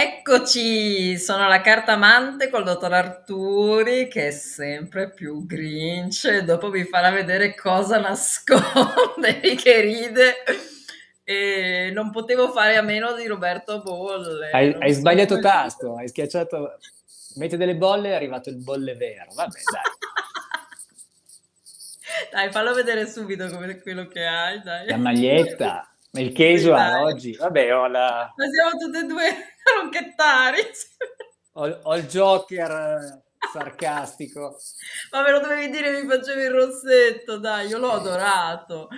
Eccoci, sono la Carta Amante col dottor Arturi, che è sempre più grinch, e dopo vi farà vedere cosa nasconde, che ride. E non potevo fare a meno di Roberto Bolle. Hai sbagliato tasto, hai schiacciato, metti delle bolle, è arrivato il bolle vero, vabbè dai. Dai, fallo vedere subito come quello che hai, dai. La maglietta. Il casual oggi, vabbè, ho la... Ma siamo tutte e due ronchettari. Ho il Joker sarcastico. Ma me lo dovevi dire, mi facevi il rossetto, dai, io l'ho adorato.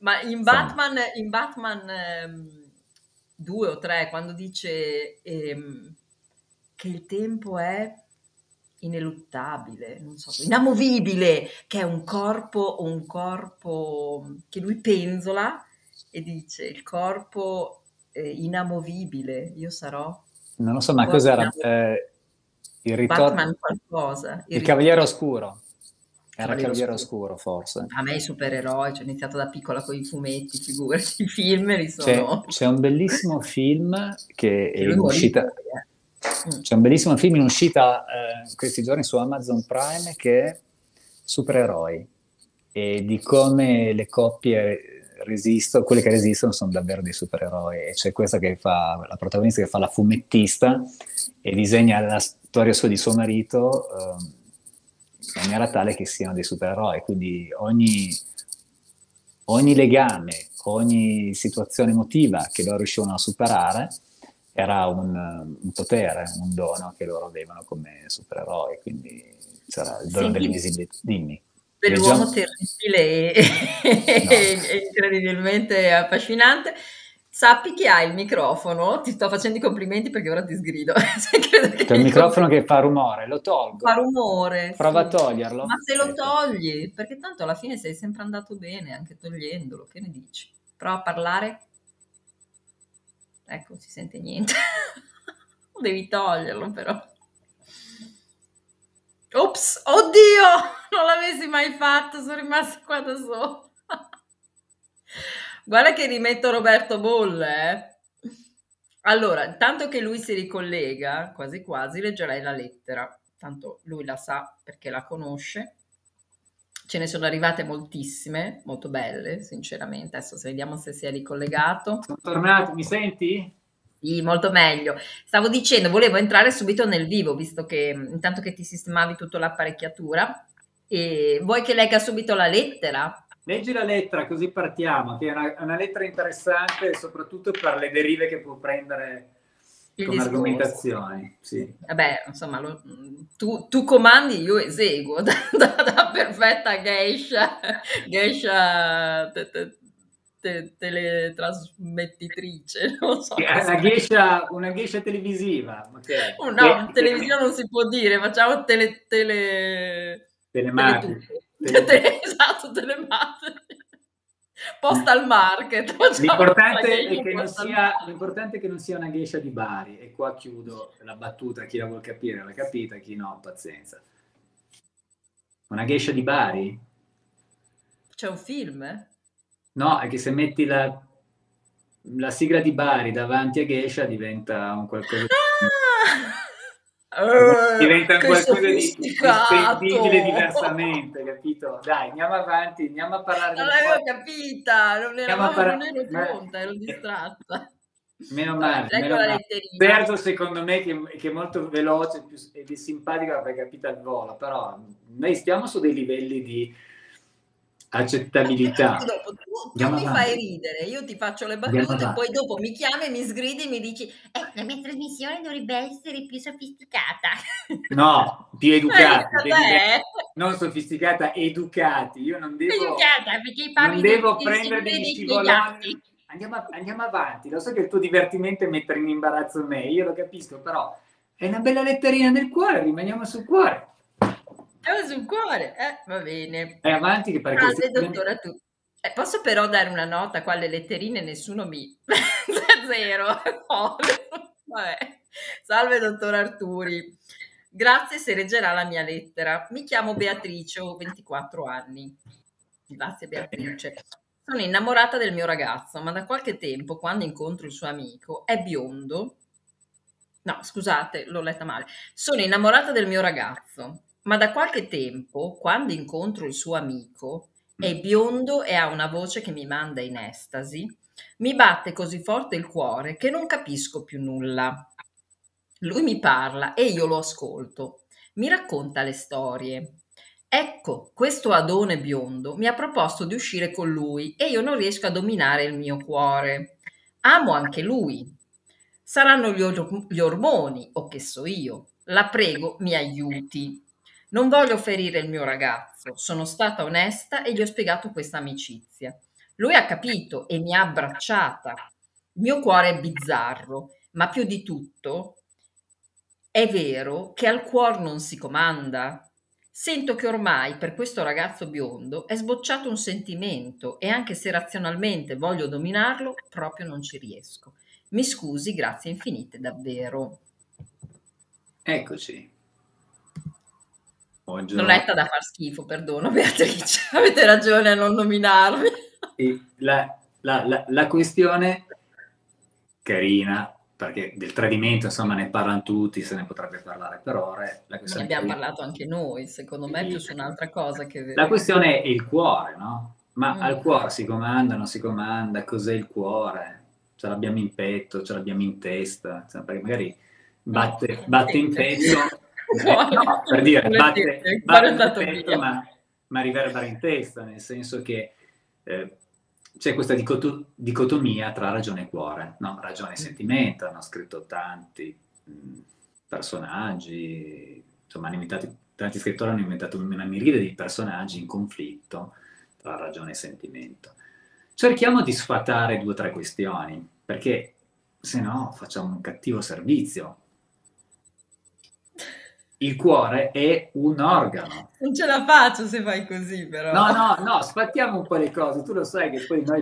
Ma in Batman 2 o 3, quando dice che il tempo è ineluttabile, non so, inamovibile, che è un corpo che lui penzola, e dice il corpo inamovibile, io sarò... Non lo so, ma cos'era? Il ritorno... Batman qualcosa. Il Cavaliere Oscuro. Era Cavaliere Oscuro, forse. A me i supereroi, cioè, ho iniziato da piccola con i fumetti, figurati, i film li sono... C'è un bellissimo film che è in uscita... C'è un bellissimo film in uscita questi giorni su Amazon Prime, che è Supereroi, e di come le coppie... quelle che resistono sono davvero dei supereroi. C'è questa che fa la protagonista, che fa la fumettista e disegna la storia sua di suo marito in maniera tale che siano dei supereroi, quindi ogni legame, ogni situazione emotiva che loro riuscivano a superare era un potere, un dono che loro avevano come supereroi, quindi c'era il dono dell'invisibilità. Dimmi. Dell'uomo terribile e incredibilmente affascinante. Sappi che hai il microfono, ti sto facendo i complimenti perché ora ti sgrido. C'è il microfono che fa rumore, lo tolgo. Fa rumore. Prova a toglierlo. Ma se lo togli, perché tanto alla fine sei sempre andato bene anche togliendolo, che ne dici? Prova a parlare. Ecco, non si sente niente. Devi toglierlo però. Ops, oddio! Non l'avessi mai fatto, sono rimasta qua da sola. Guarda che rimetto Roberto Bolle, eh? Allora, intanto che lui si ricollega, quasi quasi leggerei la lettera, tanto lui la sa perché la conosce. Ce ne sono arrivate moltissime, molto belle, sinceramente. Adesso se vediamo se si è ricollegato. Sono tornato, mi senti? Sì, molto meglio. Stavo dicendo, volevo entrare subito nel vivo, visto che intanto che ti sistemavi tutta l'apparecchiatura. E vuoi che legga subito la lettera? Leggi la lettera così partiamo, che è una lettera interessante soprattutto per le derive che può prendere come argomentazione. Sì. Vabbè, insomma, tu comandi, io eseguo da perfetta geisha teletrasmettitrice, non so, una geisha televisiva. Okay. No, televisiva non si può dire, facciamo telematiche. Postal market. L'importante è che non sia una geisha di Bari. E qua chiudo la battuta, chi la vuol capire l'ha capita, chi no, pazienza. Una geisha di Bari? C'è un film? No, è che se metti la sigla di Bari davanti a geisha diventa un qualcosa... diventa qualcosa di spendibile diversamente, capito? Dai, andiamo avanti, andiamo a parlare. Non l'avevo capita, non ero pronta, ero distratta. Meno male. Sergio, secondo me, che è molto veloce e simpatico, perché capita al volo, però noi stiamo su dei livelli di accettabilità. Dopo, tu mi fai ridere, io ti faccio le battute, poi dopo mi chiami, mi sgridi e mi dici la mia trasmissione dovrebbe essere più sofisticata. No, più educata. Non sofisticata, educati. Io non devo, educata, perché non devo prendere degli scivolati. Andiamo avanti, lo so che il tuo divertimento è mettere in imbarazzo me, io lo capisco, però è una bella letterina del cuore, rimaniamo sul cuore. Sul cuore, va bene. Vai avanti che parla. Dottora, tu. Posso però dare una nota qua alle letterine? Nessuno mi... Zero. No. Vabbè. Salve dottor Arturi. Grazie se leggerà la mia lettera. Mi chiamo Beatrice, ho 24 anni. Grazie Beatrice. Sono innamorata del mio ragazzo, ma da qualche tempo, quando incontro il suo amico, è biondo, No, scusate, l'ho letta male. Sono innamorata del mio ragazzo, ma da qualche tempo, quando incontro il suo amico, è biondo e ha una voce che mi manda in estasi, mi batte così forte il cuore che non capisco più nulla. Lui mi parla e io lo ascolto. Mi racconta le storie. Ecco, questo adone biondo mi ha proposto di uscire con lui e io non riesco a dominare il mio cuore. Amo anche lui. Saranno gli ormoni o che so io. La prego, mi aiuti. Non voglio ferire il mio ragazzo, sono stata onesta e gli ho spiegato questa amicizia. Lui ha capito e mi ha abbracciata. Il mio cuore è bizzarro, ma più di tutto è vero che al cuore non si comanda. Sento che ormai per questo ragazzo biondo è sbocciato un sentimento e anche se razionalmente voglio dominarlo, proprio non ci riesco. Mi scusi, grazie infinite davvero. Eccoci. Buongiorno. L'ho letta da far schifo, perdono Beatrice, avete ragione a non nominarmi. La questione carina, perché del tradimento insomma ne parlano tutti, se ne potrebbe parlare per ore. La questione ne abbiamo parlato anche noi, secondo me più su un'altra cosa che... La questione è il cuore, no? Ma al cuore si comanda, non si comanda, cos'è il cuore? Ce l'abbiamo in petto, ce l'abbiamo in testa, cioè, perché magari batte in petto... No, per dire, batte il petto, ma riverbera in testa, nel senso che c'è questa dicotomia tra ragione e cuore, no? Ragione e sentimento, hanno scritto tanti personaggi, insomma tanti scrittori hanno inventato una miriade di personaggi in conflitto tra ragione e sentimento. Cerchiamo di sfatare due o tre questioni, perché se no facciamo un cattivo servizio. Il cuore è un organo. Non ce la faccio se fai così, però. No, sfattiamo un po' le cose. Tu lo sai che poi noi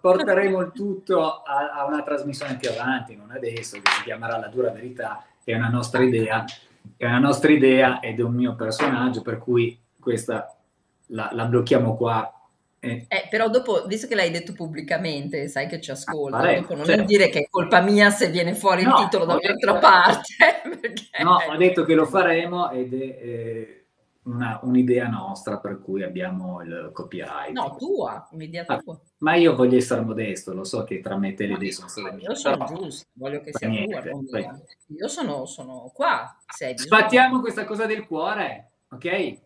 porteremo il tutto a una trasmissione più avanti, non adesso, che si chiamerà La Dura Verità. È una nostra idea ed è un mio personaggio, per cui questa la blocchiamo qua. Però dopo, visto che l'hai detto pubblicamente, sai che ci ascolta, dopo non certo. Dire che è colpa mia se viene fuori il titolo da un'altra parte. Perché... No, ho detto che lo faremo ed è un'idea nostra, per cui abbiamo il copyright. No, tua, un'idea tua. Ma io voglio essere modesto, lo so che tra me e te le idee sono solo mie. Io sono giusto, voglio che sia tua. Io sono qua. Sfattiamo questa cosa del cuore, ok?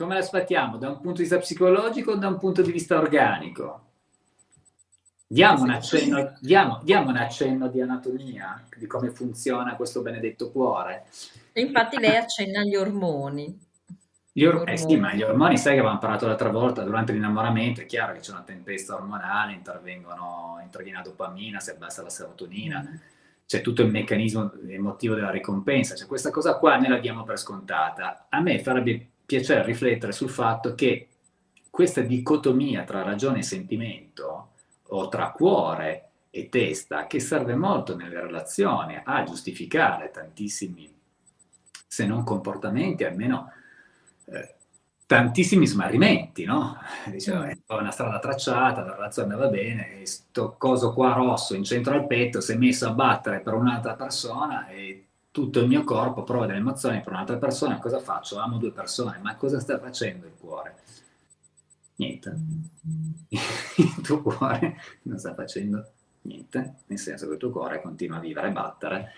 Come la sfattiamo? Da un punto di vista psicologico o da un punto di vista organico? Diamo un accenno di anatomia, di come funziona questo benedetto cuore. E infatti lei accenna agli ormoni. Sì, ma gli ormoni, sai che avevamo parlato l'altra volta, durante l'innamoramento è chiaro che c'è una tempesta ormonale, interviene la dopamina, si abbassa la serotonina, c'è tutto il meccanismo emotivo della ricompensa. Cioè, questa cosa qua ne la diamo per scontata. A me farebbe piacere riflettere sul fatto che questa dicotomia tra ragione e sentimento o tra cuore e testa, che serve molto nelle relazioni a giustificare tantissimi, se non comportamenti, almeno tantissimi smarrimenti, no? Diciamo, è una strada tracciata, la relazione va bene, e sto coso qua rosso in centro al petto si è messo a battere per un'altra persona e tutto il mio corpo prova delle emozioni per un'altra persona, cosa faccio? Amo due persone, ma cosa sta facendo il cuore? Niente. Il tuo cuore non sta facendo niente, nel senso che il tuo cuore continua a vivere e battere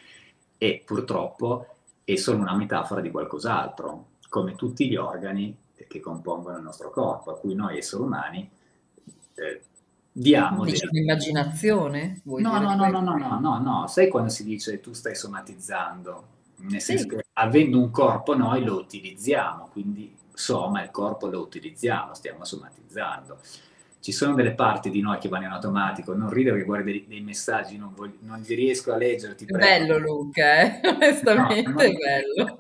e purtroppo è solo una metafora di qualcos'altro, come tutti gli organi che compongono il nostro corpo, a cui noi esseri umani diamo un'immaginazione? No. Sai quando si dice tu stai somatizzando? Nel senso che avendo un corpo noi lo utilizziamo, quindi il corpo lo utilizziamo, stiamo somatizzando. Ci sono delle parti di noi che vanno in automatico, non ridere che guardi dei messaggi, non li riesco a leggerti. Prego. Bello Luca, onestamente bello.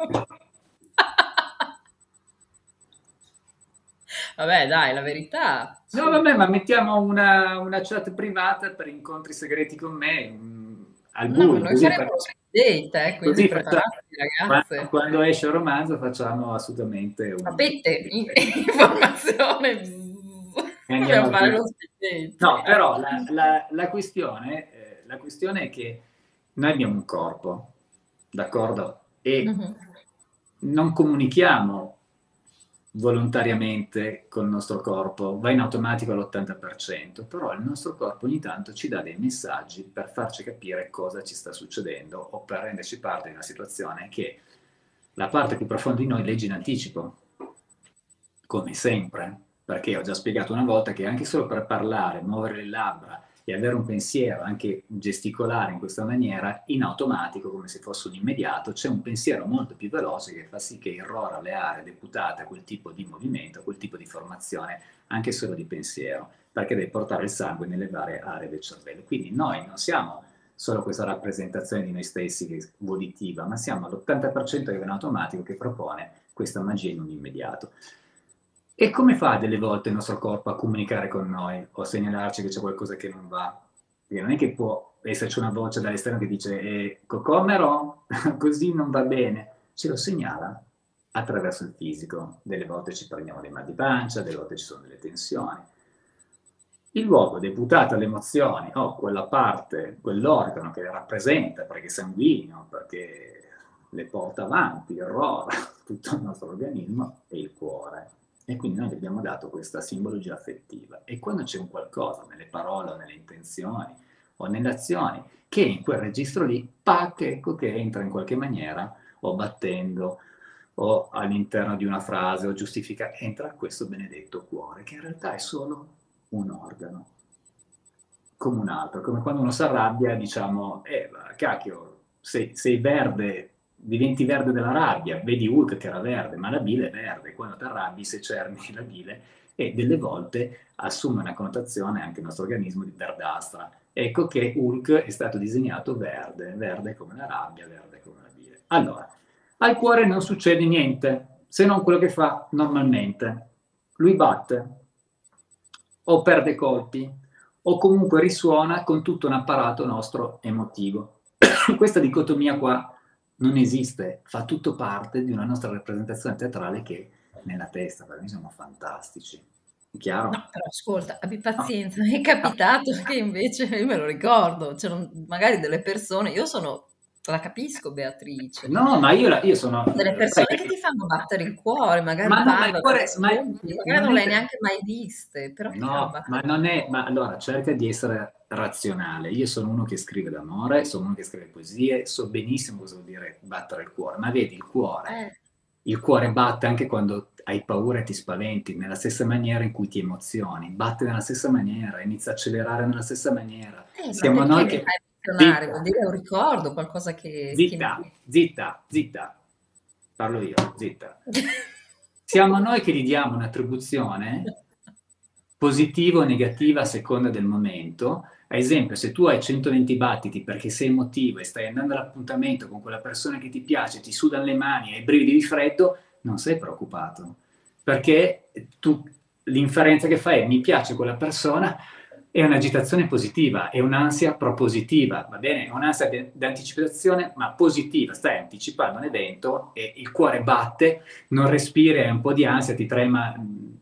Vabbè, dai, la verità. No, vabbè, ma mettiamo una chat privata per incontri segreti con me. Ma noi saremo date, quindi preparati, ragazze. Quando esce il romanzo facciamo assolutamente un... Sapete, informazione. Dobbiamo fare lo speed date. No, però la questione, La questione è che noi abbiamo un corpo, d'accordo? E non comunichiamo volontariamente col nostro corpo, va in automatico all'80%, però il nostro corpo ogni tanto ci dà dei messaggi per farci capire cosa ci sta succedendo o per renderci parte di una situazione che la parte più profonda di noi legge in anticipo, come sempre, perché ho già spiegato una volta che anche solo per parlare, muovere le labbra e avere un pensiero, anche gesticolare in questa maniera, in automatico, come se fosse un immediato, c'è un pensiero molto più veloce che fa sì che irrora le aree deputate a quel tipo di movimento, a quel tipo di formazione, anche solo di pensiero, perché deve portare il sangue nelle varie aree del cervello. Quindi noi non siamo solo questa rappresentazione di noi stessi che è volitiva, ma siamo all'80% che va in automatico, che propone questa magia in un immediato. E come fa delle volte il nostro corpo a comunicare con noi o a segnalarci che c'è qualcosa che non va? Perché non è che può esserci una voce dall'esterno che dice cocomero, così non va bene. Ce lo segnala attraverso il fisico. Delle volte ci prendiamo dei mal di pancia, delle volte ci sono delle tensioni. Il luogo deputato alle emozioni, o quella parte, quell'organo che le rappresenta, perché è sanguigno, perché le porta avanti, irrora tutto il nostro organismo, è il cuore. E quindi noi gli abbiamo dato questa simbologia affettiva. E quando c'è un qualcosa, nelle parole o nelle intenzioni o nelle azioni, che in quel registro lì, pac, ecco che entra in qualche maniera, o battendo, o all'interno di una frase, o giustifica, entra questo benedetto cuore, che in realtà è solo un organo, come un altro. Come quando uno si arrabbia, diciamo, cacchio, sei verde, diventi verde della rabbia, vedi Hulk che era verde, ma la bile è verde, quando ti arrabbi secerni la bile e delle volte assume una connotazione anche il nostro organismo di verdastra. Ecco che Hulk è stato disegnato verde, verde come la rabbia, verde come la bile. Allora, al cuore non succede niente, se non quello che fa normalmente. Lui batte, o perde colpi, o comunque risuona con tutto un apparato nostro emotivo. Questa dicotomia qua non esiste, fa tutto parte di una nostra rappresentazione teatrale che è nella testa, per noi siamo fantastici, è chiaro? No, però ascolta, abbi pazienza, mi è capitato che invece, io me lo ricordo, c'erano magari delle persone, io sono, la capisco Beatrice. No, ma io sono... Delle persone che ti fanno battere il cuore, magari non le hai neanche mai viste, però... No, ma non è, ma allora cerca di essere... razionale. Io sono uno che scrive d'amore, sono uno che scrive poesie, so benissimo cosa vuol dire battere il cuore, ma vedi il cuore batte anche quando hai paura e ti spaventi, nella stessa maniera in cui ti emozioni, batte nella stessa maniera, inizia a accelerare nella stessa maniera. Siamo noi che... Zitta, vuol dire un ricordo, qualcosa che... Zitta, zitta, zitta, parlo io, zitta. Siamo noi che gli diamo un'attribuzione positiva o negativa a seconda del momento. Ad esempio, se tu hai 120 battiti perché sei emotivo e stai andando all'appuntamento con quella persona che ti piace, ti sudano le mani, hai brividi di freddo, non sei preoccupato, perché tu l'inferenza che fai è mi piace quella persona, è un'agitazione positiva, è un'ansia propositiva, va bene? È un'ansia di anticipazione, ma positiva, stai anticipando un evento e il cuore batte, non respiri, hai un po' di ansia, ti trema...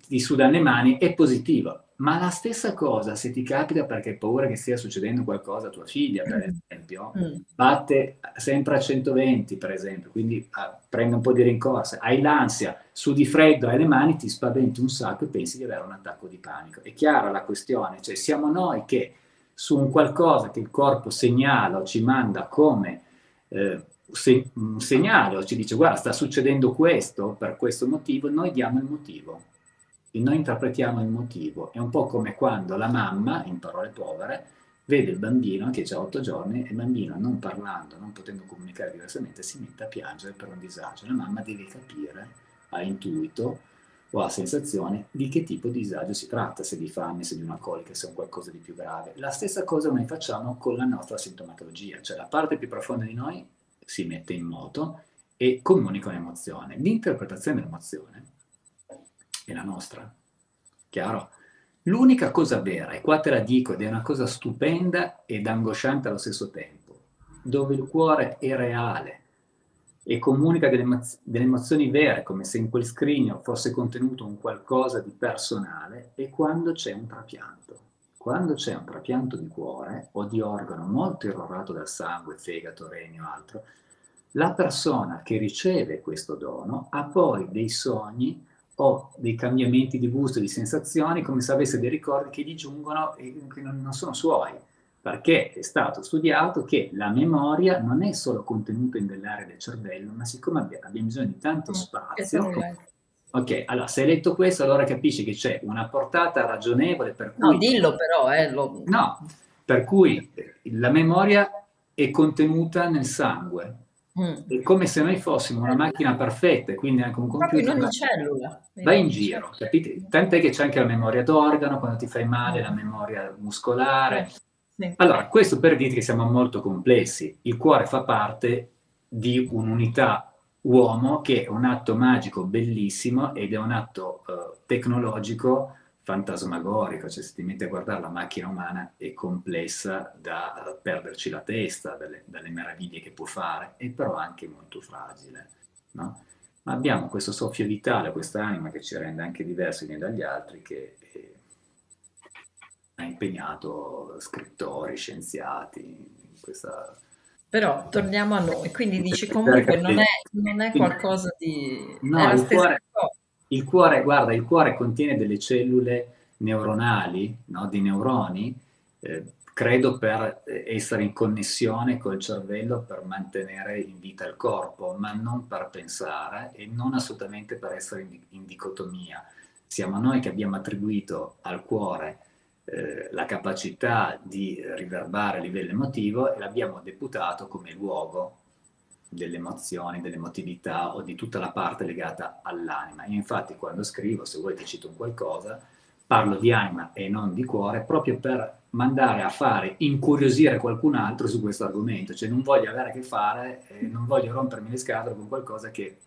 ti sudano le mani, è positivo. Ma la stessa cosa, se ti capita perché hai paura che stia succedendo qualcosa a tua figlia, per esempio, batte sempre a 120, per esempio, quindi prende un po' di rincorsa, hai l'ansia, sudi freddo, hai le mani, ti spaventi un sacco e pensi di avere un attacco di panico. È chiara la questione, cioè siamo noi che su un qualcosa che il corpo segnala o ci manda come... un segnale o ci dice guarda sta succedendo questo, per questo motivo, noi diamo il motivo. Noi interpretiamo il motivo, è un po' come quando la mamma, in parole povere, vede il bambino che ha 8 giorni e il bambino non parlando, non potendo comunicare diversamente, si mette a piangere per un disagio. La mamma deve capire, a intuito o a sensazione, di che tipo di disagio si tratta, se di fame, se di una colica, se è un qualcosa di più grave. La stessa cosa noi facciamo con la nostra sintomatologia, cioè la parte più profonda di noi si mette in moto e comunica un'emozione. L'interpretazione dell'emozione è la nostra, chiaro? L'unica cosa vera, e qua te la dico, ed è una cosa stupenda ed angosciante allo stesso tempo, dove il cuore è reale e comunica delle emozioni vere, come se in quel scrigno fosse contenuto un qualcosa di personale, è quando c'è un trapianto, Quando c'è un trapianto di cuore o di organo molto irrorato dal sangue, fegato, reni o altro, la persona che riceve questo dono ha poi dei sogni o dei cambiamenti di gusto, di sensazioni, come se avesse dei ricordi che gli giungono e che non sono suoi, perché è stato studiato che la memoria non è solo contenuto nell'area del cervello, ma siccome abbiamo bisogno di tanto spazio... Ok, allora se hai letto questo, allora capisci che c'è una portata ragionevole per cui... No, dillo però, No, per cui la memoria è contenuta nel sangue. È come se noi fossimo una macchina perfetta, quindi anche un computer... Proprio in ogni cellula. Va in giro, capite? Tant'è che c'è anche la memoria d'organo, quando ti fai male, la memoria muscolare. Sì. Allora, questo per dire che siamo molto complessi. Il cuore fa parte di un'unità uomo, che è un atto magico bellissimo ed è un atto tecnologico fantasmagorico, cioè se ti metti a guardare la macchina umana è complessa da perderci la testa dalle meraviglie che può fare, e però anche molto fragile, no? Ma abbiamo questo soffio vitale, questa anima che ci rende anche diversi gli dagli altri, che ha impegnato scrittori, scienziati in questa... Però torniamo a noi, quindi dici comunque non è qualcosa di... No, la stessa cosa. Il cuore, guarda, il cuore contiene delle cellule neuronali, no, di neuroni, credo per essere in connessione col cervello, per mantenere in vita il corpo, ma non per pensare e non assolutamente per essere in dicotomia. Siamo noi che abbiamo attribuito al cuore la capacità di riverbare a livello emotivo e l'abbiamo deputato come luogo delle emozioni, dell'emotività o di tutta la parte legata all'anima. Io infatti quando scrivo, se vuoi ti cito un qualcosa, parlo di anima e non di cuore proprio per mandare a fare, incuriosire qualcun altro su questo argomento, cioè non voglio avere a che fare, non voglio rompermi le scatole con qualcosa che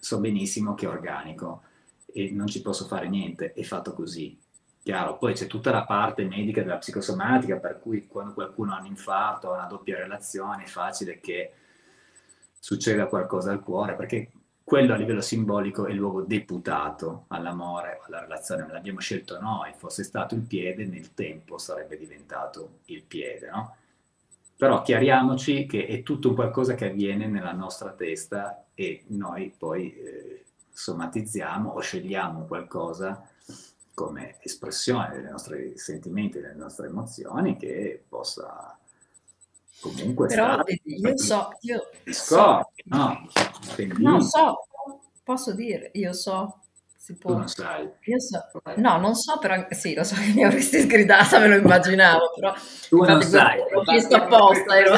so benissimo che è organico e non ci posso fare niente, è fatto così. Chiaro, poi c'è tutta la parte medica della psicosomatica, per cui quando qualcuno ha un infarto o una doppia relazione è facile che succeda qualcosa al cuore, perché quello a livello simbolico è il luogo deputato all'amore o alla relazione, ma l'abbiamo scelto noi, fosse stato il piede nel tempo sarebbe diventato il piede, no? Però chiariamoci che è tutto un qualcosa che avviene nella nostra testa e noi poi somatizziamo o scegliamo qualcosa come espressione dei nostri sentimenti, delle nostre emozioni, che possa comunque... Però non so, che mi avresti sgridata, me lo immaginavo, però... Tu non sai. L'ho chiesto apposta, ero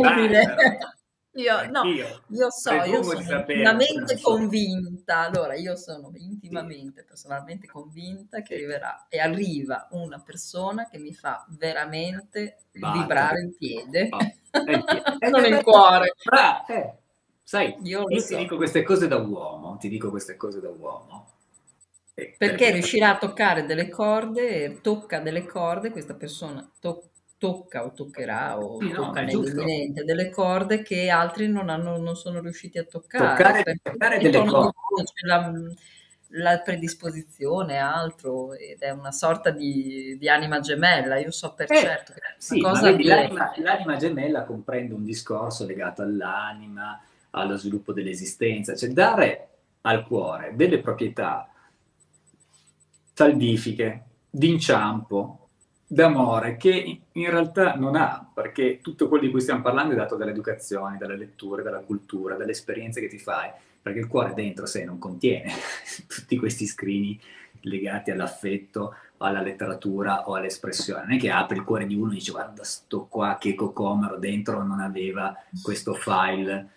umile. Io sono intimamente, personalmente convinta che arriverà e arriva una persona che mi fa veramente vibrare il piede, non il cuore. Sai, io ti dico queste cose da uomo, perché riuscirà a toccare delle corde, questa persona toccherà delle corde che altri non sono riusciti a toccare. Toccare delle corde. C'è la predisposizione, altro, ed è una sorta di anima gemella. Io so per certo che sì, cosa vedi, l'anima gemella comprende un discorso legato all'anima, allo sviluppo dell'esistenza, cioè dare al cuore delle proprietà salvifiche, di inciampo, d'amore, che in realtà non ha, perché tutto quello di cui stiamo parlando è dato dall'educazione, dalle letture, dalla cultura, dalle esperienze che ti fai, perché il cuore dentro sé non contiene tutti questi scrigni legati all'affetto, alla letteratura o all'espressione. Non è che apri il cuore di uno e dici guarda sto qua che cocomero, dentro non aveva questo file,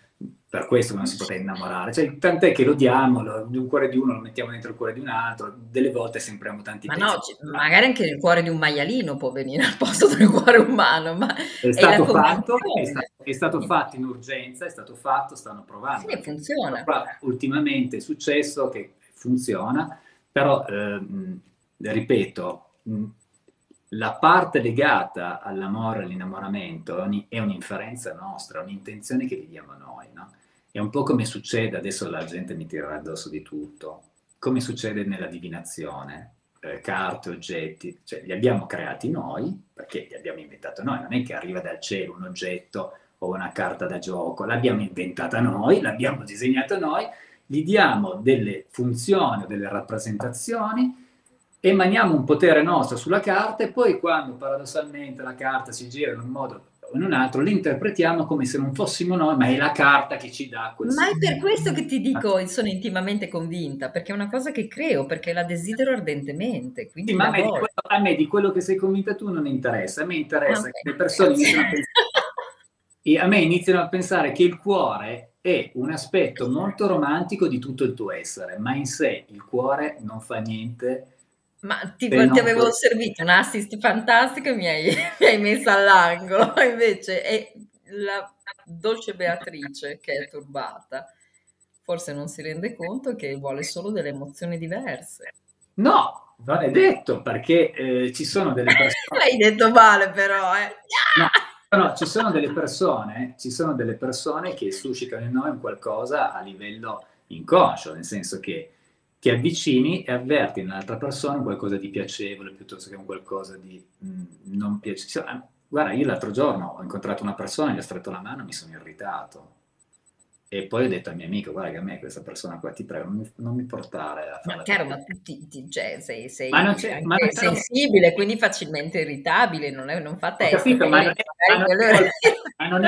per questo non si poteva innamorare, cioè, tant'è che lo diamo, un cuore di uno lo mettiamo dentro il cuore di un altro, delle volte sembriamo tanti pezzi. Ma no, magari anche il cuore di un maialino può venire al posto del cuore umano, ma è stato fatto in urgenza, stanno provando. Sì, funziona. Ultimamente è successo che funziona, però ripeto, la parte legata all'amore, all'innamoramento è un'inferenza nostra, un'intenzione che gli diamo noi, no? È un po' come succede, adesso la gente mi tirerà addosso di tutto, come succede nella divinazione. carte, oggetti, cioè li abbiamo creati noi, perché li abbiamo inventati noi, non è che arriva dal cielo un oggetto o una carta da gioco, l'abbiamo inventata noi, l'abbiamo disegnata noi, gli diamo delle funzioni, delle rappresentazioni, emaniamo un potere nostro sulla carta e poi quando paradossalmente la carta si gira in un modo o in un altro, l'interpretiamo come se non fossimo noi, ma è la carta che ci dà quel senso. Ma è per questo che ti dico, sono intimamente convinta, perché è una cosa che creo, perché la desidero ardentemente. Quindi sì, ma a me di quello che sei convinta tu non interessa, a me interessa che le persone iniziano a pensare che il cuore è un aspetto molto romantico di tutto il tuo essere, ma in sé il cuore non fa niente. Ma ti avevo servito un assist fantastico e mi hai messa all'angolo, invece è la dolce Beatrice che è turbata, forse non si rende conto che vuole solo delle emozioni diverse. No, non è detto, perché ci sono delle persone... L'hai detto male però, No, ci sono delle persone che suscitano in noi un qualcosa a livello inconscio, nel senso che ti avvicini e avverti nell'altra persona qualcosa di piacevole piuttosto che un qualcosa di non piacevole. Guarda, io l'altro giorno ho incontrato una persona, gli ho stretto la mano, mi sono irritato. E poi ho detto al mio amico, guarda che a me questa persona qua, ti prego, non mi portare a fare... Ma chiaro, ma tu sei sensibile, quindi facilmente irritabile, non fa testa. Capito, ma non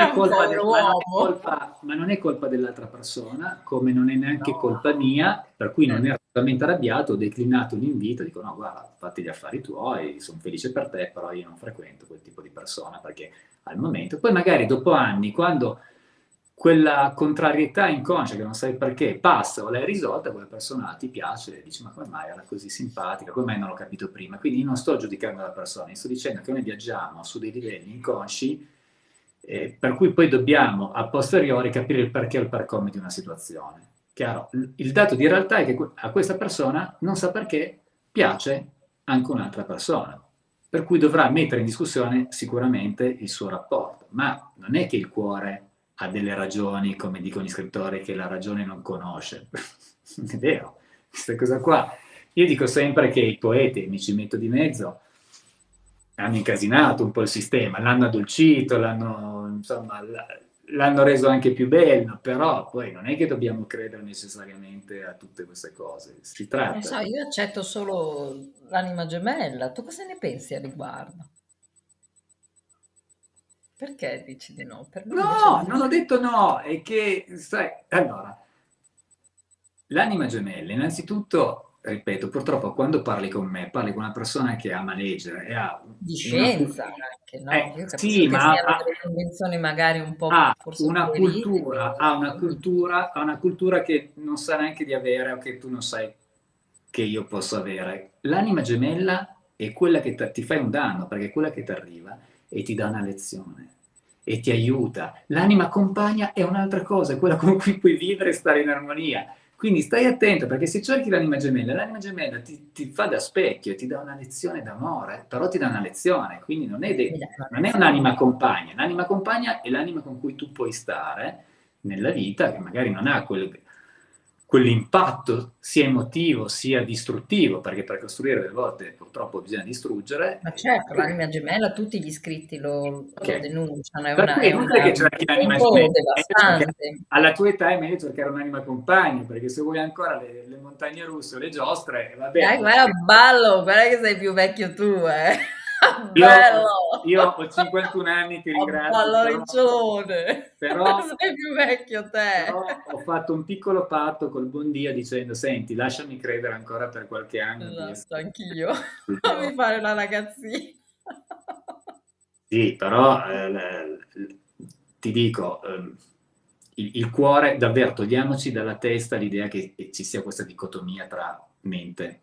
è colpa dell'altra persona, come non è neanche colpa mia, per cui non ero totalmente arrabbiato, ho declinato l'invito, dico no, guarda, fatti gli affari tuoi, sono felice per te, però io non frequento quel tipo di persona, perché al momento... Poi magari dopo anni, quando... quella contrarietà inconscia che non sai perché passa o l'hai risolta, quella persona ti piace e dici ma come mai era così simpatica, come mai non l'ho capito prima. Quindi io non sto giudicando la persona, io sto dicendo che noi viaggiamo su dei livelli inconsci per cui poi dobbiamo a posteriori capire il perché o il per come di una situazione. Chiaro, il dato di realtà è che a questa persona non sa perché piace anche un'altra persona, per cui dovrà mettere in discussione sicuramente il suo rapporto, ma non è che il cuore... ha delle ragioni, come dicono gli scrittori, che la ragione non conosce. È vero, questa cosa qua. Io dico sempre che i poeti, mi ci metto di mezzo, hanno incasinato un po' il sistema, l'hanno addolcito, l'hanno reso anche più bello, però poi non è che dobbiamo credere necessariamente a tutte queste cose. Si tratta... Non so, io accetto solo l'anima gemella. Tu cosa ne pensi al riguardo? Perché dici di no? Per me no, non ho detto no, è che, sai, allora, l'anima gemella, innanzitutto, ripeto, purtroppo quando parli con me, parli con una persona che ama leggere e ha... Di scienza anche, no? Io capisco sì, che ma ha delle convenzioni magari un po' forse una cultura, ha una cultura che non sa neanche di avere o che tu non sai che io posso avere. L'anima gemella è quella che ti fa un danno, perché è quella che ti arriva e ti dà una lezione, e ti aiuta. L'anima compagna è un'altra cosa, è quella con cui puoi vivere e stare in armonia. Quindi stai attento, perché se cerchi l'anima gemella ti fa da specchio e ti dà una lezione d'amore, però ti dà una lezione, quindi non è un'anima compagna. L'anima compagna è l'anima con cui tu puoi stare nella vita, che magari non ha quell'impatto sia emotivo sia distruttivo, perché per costruire delle volte purtroppo bisogna distruggere. Ma certo, l'anima gemella, tutti gli scritti lo denunciano, è un po' devastante. Alla tua età è meglio cercare un'anima compagna, perché se vuoi ancora le montagne russe o le giostre, va bene. Guarda, ballo, guarda che sei più vecchio tu, Io ho 51 anni, ti ringrazio, però sei più vecchio te. Però ho fatto un piccolo patto col buon Dio dicendo, senti, lasciami credere ancora per qualche anno. Esatto, anch'io, fammi fare una ragazzina. Sì, però ti dico, il cuore, davvero, togliamoci dalla testa l'idea che ci sia questa dicotomia tra mente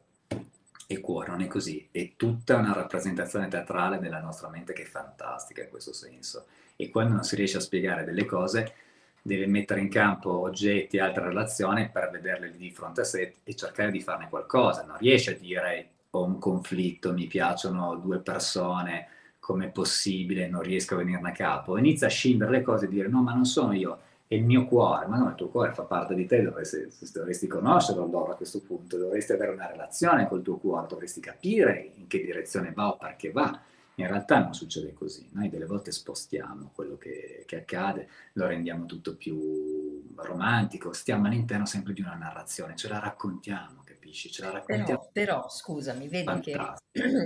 e cuore, non è così, è tutta una rappresentazione teatrale della nostra mente che è fantastica in questo senso, e quando non si riesce a spiegare delle cose deve mettere in campo oggetti e altre relazioni per vederle di fronte a sé e cercare di farne qualcosa. Non riesce a dire ho un conflitto, mi piacciono due persone, com'è possibile, non riesco a venirne a capo. Inizia a scindere le cose e dire no, ma non sono io, e il mio cuore, ma no, il tuo cuore fa parte di te, dovresti conoscerlo allora a questo punto, dovresti avere una relazione col tuo cuore, dovresti capire in che direzione va o perché va. In realtà non succede così, noi delle volte spostiamo quello che accade, lo rendiamo tutto più romantico, stiamo all'interno sempre di una narrazione, ce la raccontiamo, capisci? Ce la raccontiamo. Però scusami, vedi che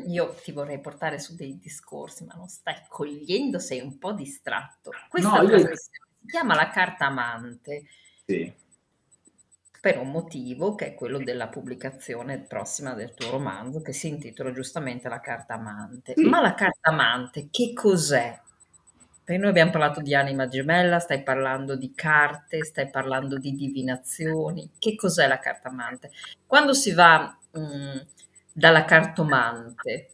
io ti vorrei portare su dei discorsi, ma non stai cogliendo, sei un po' distratto. Questa trasmissione si chiama La Carta Amante. Sì. Per un motivo che è quello della pubblicazione prossima del tuo romanzo, che si intitola giustamente La Carta Amante. Sì. Ma la Carta Amante che cos'è? Perché noi abbiamo parlato di anima gemella, stai parlando di carte, stai parlando di divinazioni. Che cos'è la Carta Amante? Quando si va dalla cartomante?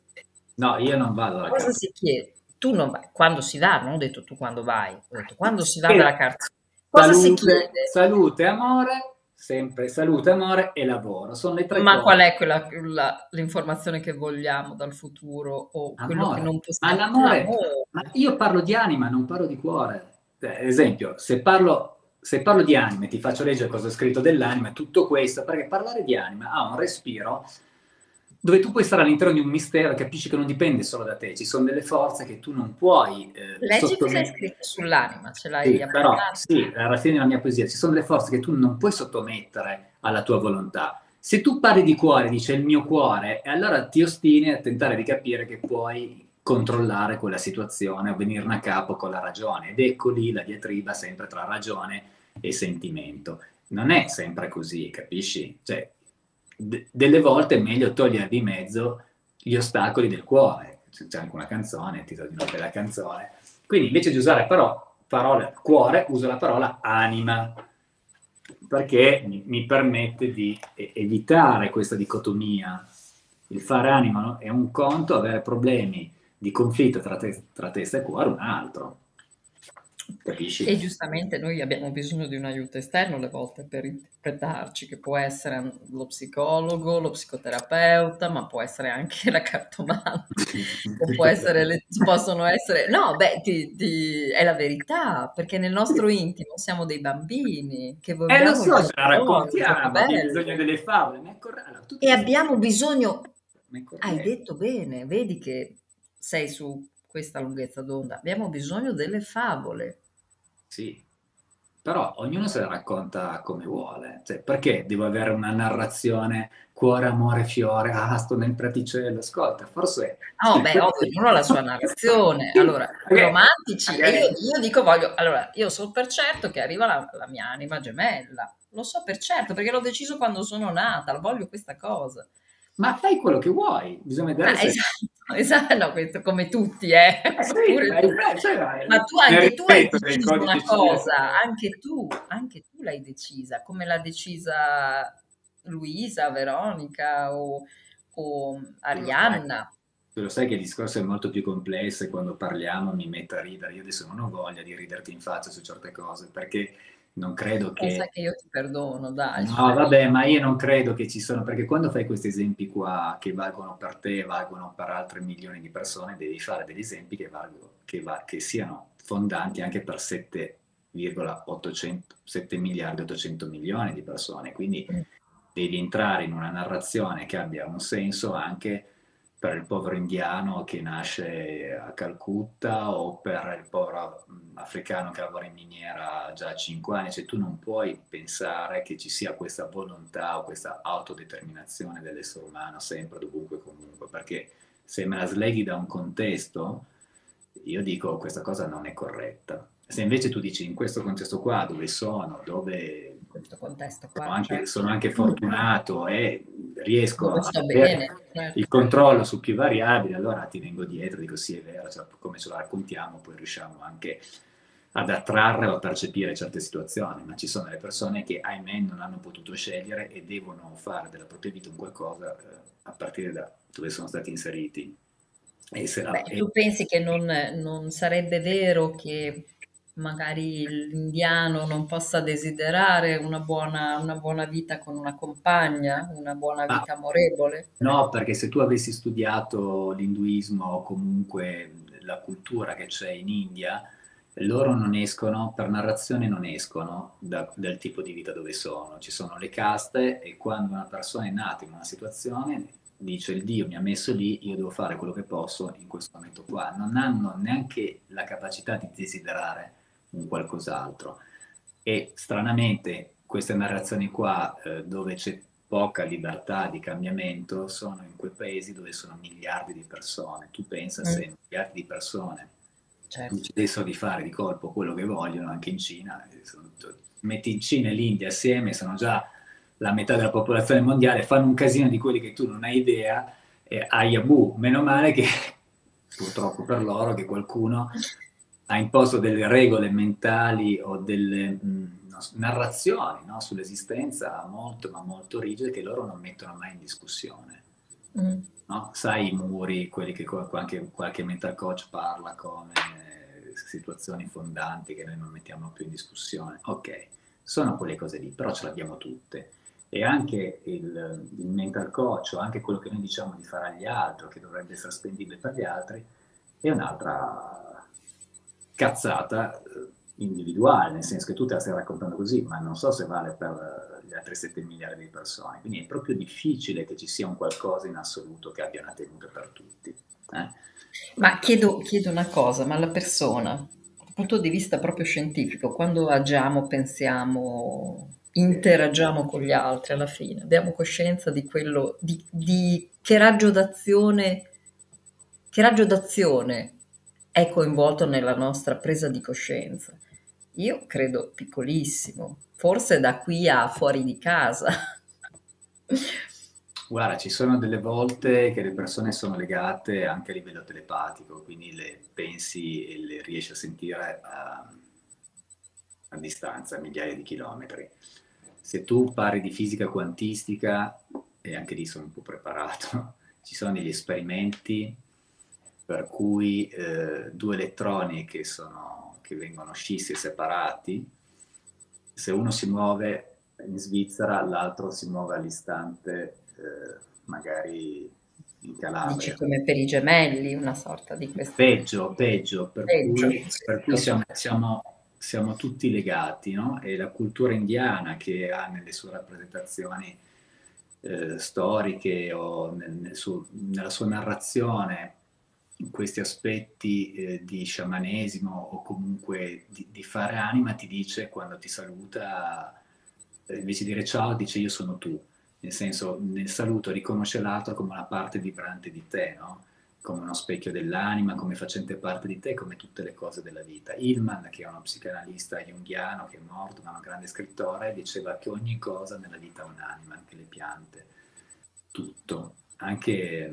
No, io non vado alla cartomante. Si chiede? Tu non vai. Quando si va, non ho detto tu quando vai, ho detto quando si va dalla carta. Cosa salute, si chiede? Salute, amore. Sempre salute, amore e lavoro. Sono le tre cose. Qual è l'informazione che vogliamo dal futuro o quello amore, che non possiamo? Ma l'amore, ma io parlo di anima, non parlo di cuore. Esempio, se parlo di anime, ti faccio leggere cosa è scritto dell'anima, tutto questo, perché parlare di anima ha un respiro dove tu puoi stare all'interno di un mistero e capisci che non dipende solo da te, ci sono delle forze che tu non puoi leggi cosa è scritto sull'anima, ce l'hai appena. Sì, alla fine della mia poesia, ci sono delle forze che tu non puoi sottomettere alla tua volontà. Se tu parli di cuore, dice il mio cuore, e allora ti ostini a tentare di capire che puoi controllare quella situazione o venirne a capo con la ragione. Ed ecco lì la diatriba sempre tra ragione e sentimento. Non è sempre così, capisci? Cioè, delle volte è meglio togliere di mezzo gli ostacoli del cuore. C'è anche una canzone, il titolo di una bella canzone. Quindi invece di usare parole cuore, uso la parola anima, perché mi permette di evitare questa dicotomia. Il fare anima è un conto, avere problemi di conflitto tra testa e cuore un altro. Capisci? E giustamente noi abbiamo bisogno di un aiuto esterno alle volte per interpretarci, che può essere lo psicologo, lo psicoterapeuta, ma può essere anche la cartomante, o può essere è la verità, perché nel nostro intimo siamo dei bambini che vogliamo lo so, ce la raccontiamo, abbiamo bisogno delle favole, ma è corretto, e abbiamo bisogno, hai detto bene, vedi che sei su questa lunghezza d'onda, abbiamo bisogno delle favole. Sì, però ognuno se la racconta come vuole, cioè, perché devo avere una narrazione cuore, amore, fiore, sto nel praticello, ascolta, forse... Oh, beh, ovvio, ognuno ha la sua narrazione, allora, romantici, io dico voglio, allora, io so per certo che arriva la mia anima gemella, lo so per certo, perché l'ho deciso quando sono nata, voglio questa cosa. Ma fai quello che vuoi, bisogna vedere se... Esatto, no, questo come tutti, sì, ma tu anche tu hai deciso una cosa, anche tu l'hai decisa, come l'ha decisa Luisa, Veronica o Arianna. Tu lo sai che il discorso è molto più complesso e quando parliamo mi metto a ridere, io adesso non ho voglia di riderti in faccia su certe cose, perché... Non credo che... Pensa che io ti perdono, dai. No, vabbè, ma io non credo che ci sono, perché quando fai questi esempi qua che valgono per te, valgono per altri milioni di persone, devi fare degli esempi che siano fondanti anche per 7,8 miliardi di persone, quindi devi entrare in una narrazione che abbia un senso anche per il povero indiano che nasce a Calcutta o per il povero africano che lavora in miniera già a 5 anni, cioè tu non puoi pensare che ci sia questa volontà o questa autodeterminazione dell'essere umano sempre, dovunque, comunque, perché se me la sleghi da un contesto, io dico questa cosa non è corretta. Se invece tu dici in questo contesto qua, dove sono, dove questo contesto qua, sono anche fortunato e riesco a avere il controllo su più variabili, allora ti vengo dietro, dico sì è vero, cioè, come ce la raccontiamo poi riusciamo anche ad attrarre o a percepire certe situazioni, ma ci sono le persone che ahimè non hanno potuto scegliere e devono fare della propria vita un qualcosa a partire da dove sono stati inseriti. Tu pensi che non sarebbe vero che magari l'indiano non possa desiderare una buona vita con una compagna, una buona vita amorevole? No, perché se tu avessi studiato l'induismo o comunque la cultura che c'è in India, loro non escono, per narrazione non escono dal tipo di vita dove sono. Ci sono le caste e quando una persona è nata in una situazione dice: il Dio mi ha messo lì, io devo fare quello che posso in questo momento qua. Non hanno neanche la capacità di desiderare un qualcos'altro. E stranamente queste narrazioni qua, dove c'è poca libertà di cambiamento, sono in quei paesi dove sono miliardi di persone. Tu pensa se miliardi di persone... Certo. Decidono di fare di colpo quello che vogliono, anche in Cina. Metti in Cina e l'India assieme, sono già la metà della popolazione mondiale, fanno un casino di quelli che tu non hai idea, ahiabu, meno male che, purtroppo per loro, che qualcuno ha imposto delle regole mentali o delle narrazioni, no, sull'esistenza molto, ma molto rigide, che loro non mettono mai in discussione. No? Sai, i muri, quelli che anche qualche mental coach parla come situazioni fondanti che noi non mettiamo più in discussione. Ok, sono quelle cose lì, però ce le abbiamo tutte. E anche il mental coach, o anche quello che noi diciamo di fare agli altri, che dovrebbe essere spendibile per gli altri, è un'altra cazzata individuale, nel senso che tu te la stai raccontando così, ma non so se vale per gli altri 7 miliardi di persone. Quindi è proprio difficile che ci sia un qualcosa in assoluto che abbia una tenuta per tutti. Ma chiedo una cosa, ma la persona, dal punto di vista proprio scientifico, quando agiamo, pensiamo, interagiamo con gli altri, alla fine abbiamo coscienza di quello, di che raggio d'azione è coinvolto nella nostra presa di coscienza? Io credo piccolissimo, forse da qui a fuori di casa. Guarda, ci sono delle volte che le persone sono legate anche a livello telepatico, quindi le pensi e le riesci a sentire a distanza, migliaia di chilometri. Se tu parli di fisica quantistica, e anche lì sono un po' preparato, ci sono degli esperimenti per cui due elettroni che vengono scissi e separati, se uno si muove in Svizzera, l'altro si muove all'istante, magari in Calabria. Dici come per i gemelli, una sorta di questo. Peggio, per cui siamo tutti legati, no? E la cultura indiana, che ha nelle sue rappresentazioni storiche o nella sua narrazione questi aspetti di sciamanesimo o comunque di fare anima, ti dice, quando ti saluta, invece di dire ciao, dice io sono tu. Nel senso, nel saluto riconosce l'altro come una parte vibrante di te, no? Come uno specchio dell'anima, come facente parte di te, come tutte le cose della vita. Hillman, che è uno psicanalista junghiano, che è morto, ma un grande scrittore, diceva che ogni cosa nella vita ha un'anima, anche le piante, tutto. Anche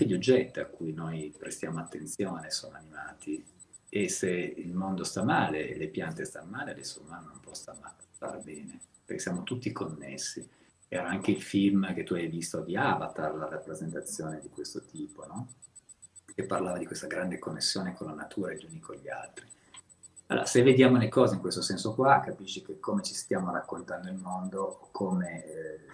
gli oggetti a cui noi prestiamo attenzione sono animati, e se il mondo sta male, le piante stanno male, l'essere umano non può star bene, perché siamo tutti connessi. Era anche il film che tu hai visto di Avatar, la rappresentazione di questo tipo, no? Che parlava di questa grande connessione con la natura e gli uni con gli altri. Allora, se vediamo le cose in questo senso qua, capisci che come ci stiamo raccontando il mondo, come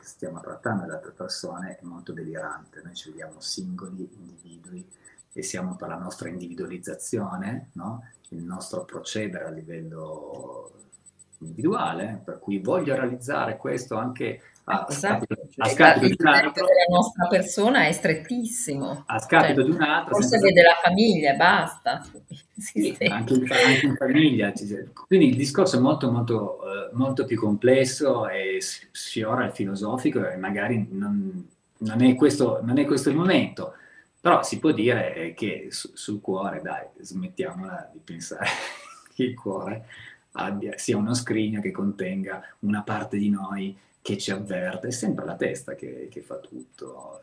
stiamo trattando le altre persone, è molto delirante. Noi ci vediamo singoli, individui, e siamo per la nostra individualizzazione, no? Il nostro procedere a livello individuale, per cui voglio realizzare questo anche a scapito di un altro. La nostra persona è strettissimo, a scapito di un altro. Forse vede la famiglia e basta. Sì, anche in famiglia. Quindi il discorso è molto, molto, molto più complesso e sfiora il filosofico, e magari non è questo il momento. Però si può dire che sul cuore, dai, smettiamola di pensare che il cuore sia uno scrigno che contenga una parte di noi che ci avverte. È sempre la testa che fa tutto,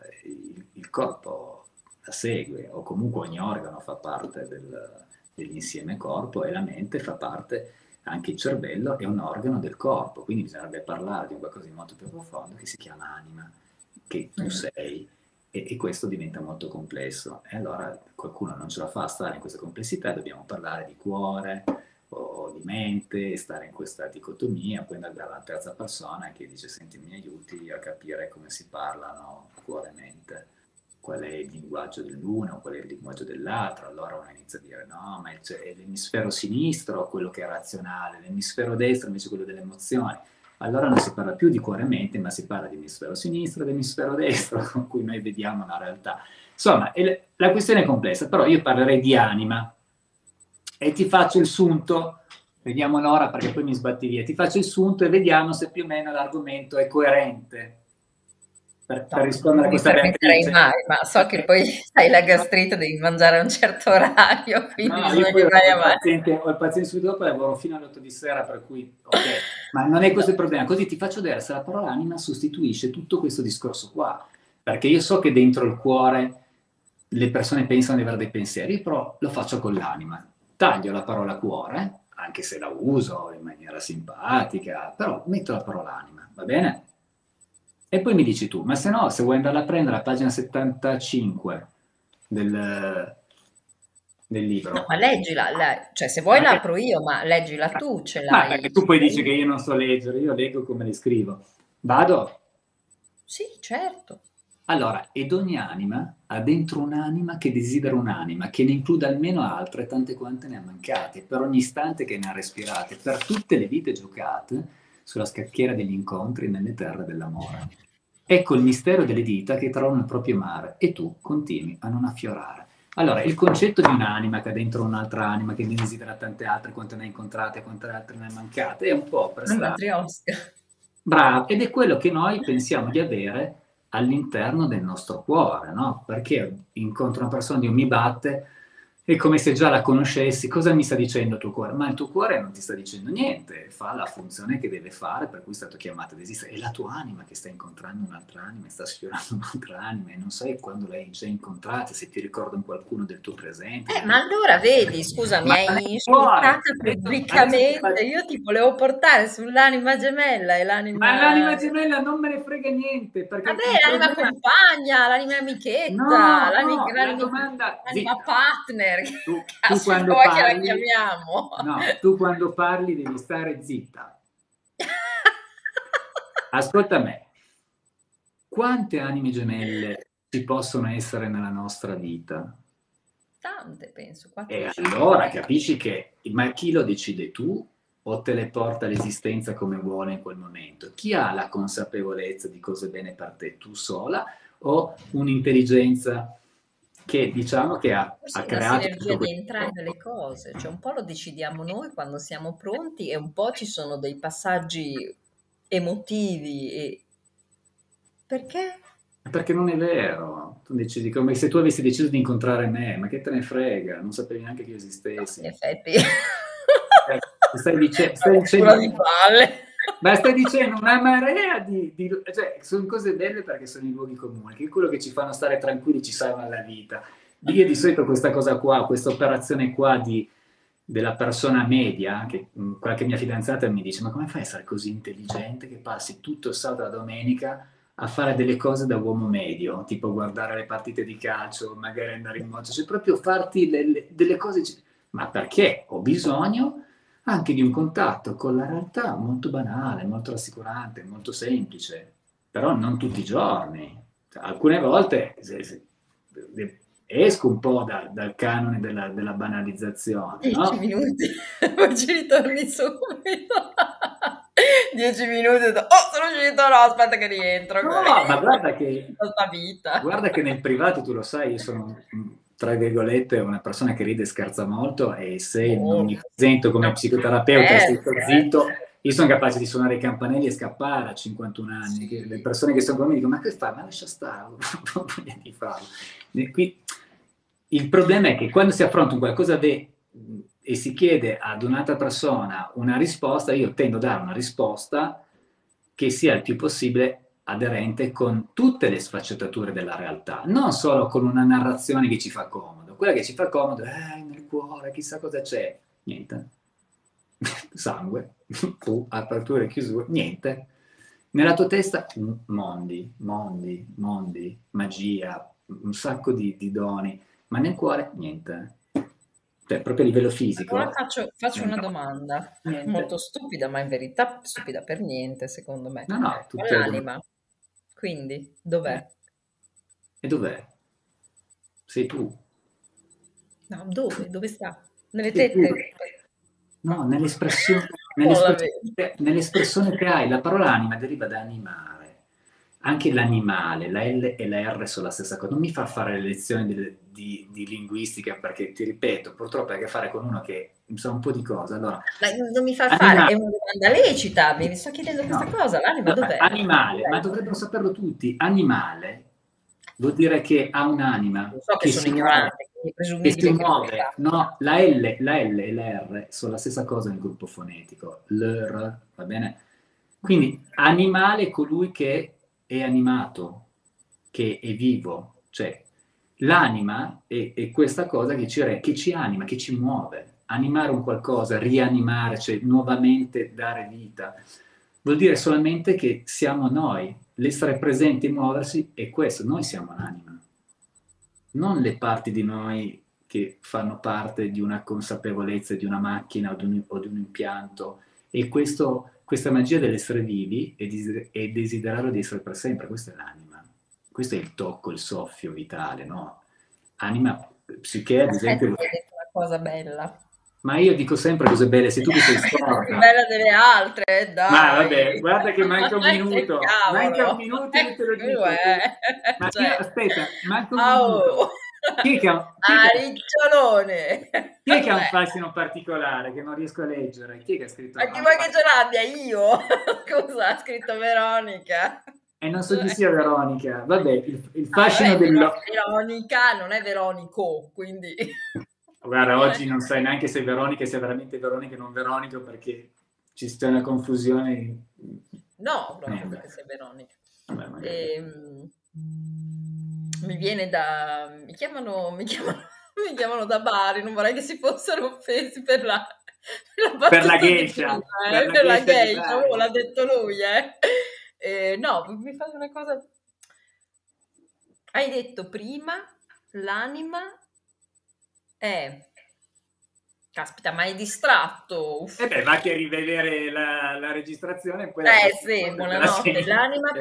il corpo la segue, o comunque ogni organo fa parte dell'insieme corpo, e la mente fa parte, anche il cervello è un organo del corpo, quindi bisognerebbe parlare di qualcosa di molto più profondo che si chiama anima, che tu sei, e questo diventa molto complesso. E allora qualcuno non ce la fa a stare in questa complessità, dobbiamo parlare di cuore, di mente, stare in questa dicotomia, poi andare alla terza persona che dice: senti, mi aiuti a capire come si parlano cuore e mente. qual è il linguaggio dell'uno, qual è il linguaggio dell'altro, allora uno inizia a dire no, ma è l'emisfero sinistro quello che è razionale, l'emisfero destro invece quello delle emozioni, allora non si parla più di cuore e mente, ma si parla di emisfero sinistro e di emisfero destro, con cui noi vediamo la realtà. Insomma, la questione è complessa, però io parlerei di anima, e ti faccio il sunto, vediamo l'ora perché poi mi sbatti via, ti faccio il sunto e vediamo se più o meno l'argomento è coerente. Per rispondere a questa domanda, ma so che poi hai la gastrite, devi mangiare a un certo orario, quindi no, bisogna andare avanti. Ho il paziente subito dopo, lavoro fino alle 8 di sera, per cui ok, ma non è questo il problema. Così ti faccio vedere se la parola anima sostituisce tutto questo discorso qua, perché io so che dentro il cuore le persone pensano di avere dei pensieri, però lo faccio con l'anima. Taglio la parola cuore, anche se la uso in maniera simpatica, però metto la parola anima, va bene? E poi mi dici tu, ma se no, se vuoi andare a prendere la pagina 75 del libro. No, ma leggila, cioè se vuoi la apro io, ma leggila tu, ce l'hai. Perché tu poi dici che io non so leggere, io leggo come le scrivo. Vado? Sì, certo. Allora, ed ogni anima ha dentro un'anima che desidera un'anima, che ne includa almeno altre, tante quante ne ha mancate, per ogni istante che ne ha respirate, per tutte le vite giocate, sulla scacchiera degli incontri nelle terre dell'amore. Ecco il mistero delle dita che trovano il proprio mare e tu continui a non affiorare. Allora, il concetto di un'anima che ha dentro un'altra anima, che ne desidera tante altre, quante ne ha incontrate, quante altre ne ha mancate, è un po' prestato. Bravo, ed è quello che noi pensiamo di avere all'interno del nostro cuore, no? Perché incontro una persona, io mi batte, è come se già la conoscessi. Cosa mi sta dicendo il tuo cuore? Ma il tuo cuore non ti sta dicendo niente, fa la funzione che deve fare, per cui è stato chiamato ad esistere. È la tua anima che sta incontrando un'altra anima, sta sfiorando un'altra anima, e non sai quando l'hai già incontrata, se ti ricorda un qualcuno del tuo presente. Ma allora vedi, scusami, hai insultato pubblicamente, io ti volevo portare sull'anima gemella e l'anima... Ma l'anima gemella non me ne frega niente, perché... Vabbè, l'anima compagna, l'anima amichetta, no, l'anima partner. Tu quando parli, che la chiamiamo. No, tu quando parli devi stare zitta. Ascolta me. Quante anime gemelle ci possono essere nella nostra vita? Tante, penso. 4, e 5, allora 5. Capisci che, ma chi lo decide, tu o te le porta l'esistenza come vuole in quel momento? Chi ha la consapevolezza di cosa è bene per te? Tu sola o un'intelligenza che diciamo che ha creato una sinergia di entrambe le cose, cioè un po' lo decidiamo noi quando siamo pronti e un po' ci sono dei passaggi emotivi e... Perché? Perché non è vero, tu decidi, come se tu avessi deciso di incontrare me, ma che te ne frega, non sapevi neanche che io esistessi. No, in effetti stai dicendo di palle. Ma stai dicendo una marea di... Cioè, sono cose belle perché sono i luoghi comuni, che è quello che ci fanno stare tranquilli, ci salvano la vita. Io di solito questa cosa qua, questa operazione qua della persona media, che qualche mia fidanzata mi dice, ma come fai a essere così intelligente che passi tutto il sabato e la domenica a fare delle cose da uomo medio, tipo guardare le partite di calcio, magari andare in moto, cioè proprio farti delle cose... Ma perché? Ho bisogno anche di un contatto con la realtà molto banale, molto rassicurante, molto semplice, però non tutti i giorni. Alcune volte esco un po' dal canone della banalizzazione. 10 no? minuti, poi ci ritorni subito. 10 minuti, sono uscito, no, aspetta che rientro. No, ma guarda che... La vita. Guarda che nel privato, tu lo sai, io sono... tra virgolette, una persona che ride e scherza molto, e se non mi presento come psicoterapeuta, se sto zitto, io sono capace di suonare i campanelli e scappare a 51 anni. Sì. Le persone che sono con me dicono, ma che fai? Ma lascia stare, non voglio di farlo. Qui, il problema è che quando si affronta un qualcosa e si chiede ad un'altra persona una risposta, io tendo a dare una risposta che sia il più possibile aderente con tutte le sfaccettature della realtà, non solo con una narrazione che ci fa comodo. Quella che ci fa comodo è nel cuore, chissà cosa c'è, niente, sangue, aperture e chiusure, niente. Nella tua testa mondi, magia, un sacco di doni, ma nel cuore niente. Cioè, proprio a livello fisico. Allora faccio una domanda molto stupida, ma in verità stupida per niente, secondo me. No, no, l'anima. Quindi, dov'è? E dov'è? sei tu. No, dove? Dove sta? Nelle tette? No, nell'espressione nell'espressione che hai. La parola anima deriva da animare. Anche l'animale, la L e la R sono la stessa cosa. Non mi fa fare le lezioni di linguistica, perché, ti ripeto, purtroppo ha a che fare con uno che sa un po' di cosa. Allora, non mi fa fare, è una domanda lecita, mi sto chiedendo questa cosa, l'anima dov'è? Animale, ma dovrebbero saperlo tutti. Animale vuol dire che ha un'anima. Non so, che sono ignorante, quindi presumibile che si muove. No, la L e la R sono la stessa cosa nel gruppo fonetico. L'R, va bene? Quindi animale è colui che è animato, che è vivo, cioè l'anima è questa cosa che ci anima, che ci muove. Animare un qualcosa, rianimare, cioè nuovamente dare vita, vuol dire solamente che siamo noi, l'essere presenti e muoversi è questo, noi siamo l'anima, non le parti di noi che fanno parte di una consapevolezza, di una macchina o di un impianto. E questo... questa magia dell'essere vivi e desiderarlo di essere per sempre, questa è l'anima. Questo è il tocco, il soffio vitale, no? Anima, psiche, ad esempio... Hai detto una cosa bella. Ma io dico sempre cose belle, se tu mi sei storta... più bella delle altre, dai! Ma vabbè, guarda che manca un minuto. Manca un minuto e te lo dico. Ma cioè... io, aspetta, manca un minuto. Chi è che ha un fascino particolare che non riesco a leggere? Chi è che ha scritto? Ma chi vuoi che ce l'abbia? Io? Cosa ha scritto Veronica? E non so chi sia Veronica. Vabbè, il fascino dell'occhio. Veronica non è Veronico, quindi... Guarda, oggi non sai neanche se Veronica sia veramente Veronica o non Veronico, perché ci sta una confusione. No, non so se è Veronica. Vabbè, mi viene da... Mi chiamano da Bari, non vorrei che si fossero offesi per la geisha. Per la geisha, l'ha detto lui, no, mi fa una cosa... Hai detto prima, l'anima è... Caspita, ma hai distratto. Uff. E beh, va che rivedere la registrazione. Sì, buonanotte. L'anima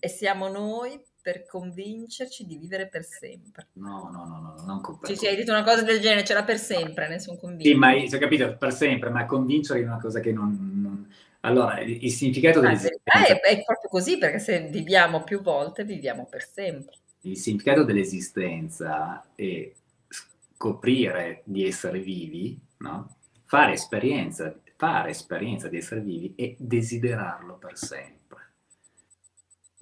siamo noi, per convincerci di vivere per sempre. No, non convincerci. Sì, hai detto una cosa del genere, c'era per sempre, ne sono convinto. Sì, ma ho capito, per sempre, ma convincere è una cosa che non... Allora, il significato dell'esistenza... È proprio così, perché se viviamo più volte, viviamo per sempre. Il significato dell'esistenza è scoprire di essere vivi, no? Fare esperienza di essere vivi e desiderarlo per sempre.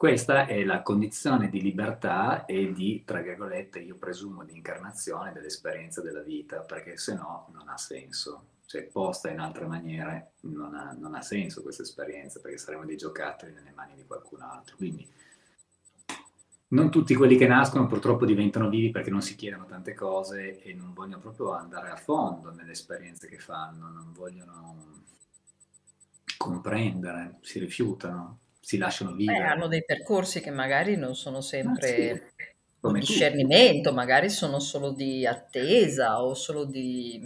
Questa è la condizione di libertà e di, tra virgolette, io presumo, di incarnazione dell'esperienza della vita, perché se no non ha senso. Cioè, posta in altre maniere, non ha senso questa esperienza, perché saremo dei giocattoli nelle mani di qualcun altro. Quindi, non tutti quelli che nascono purtroppo diventano vivi perché non si chiedono tante cose e non vogliono proprio andare a fondo nelle esperienze che fanno, non vogliono comprendere, si rifiutano. Si lasciano vivere. Hanno dei percorsi che magari non sono sempre di discernimento, magari sono solo di attesa o solo di...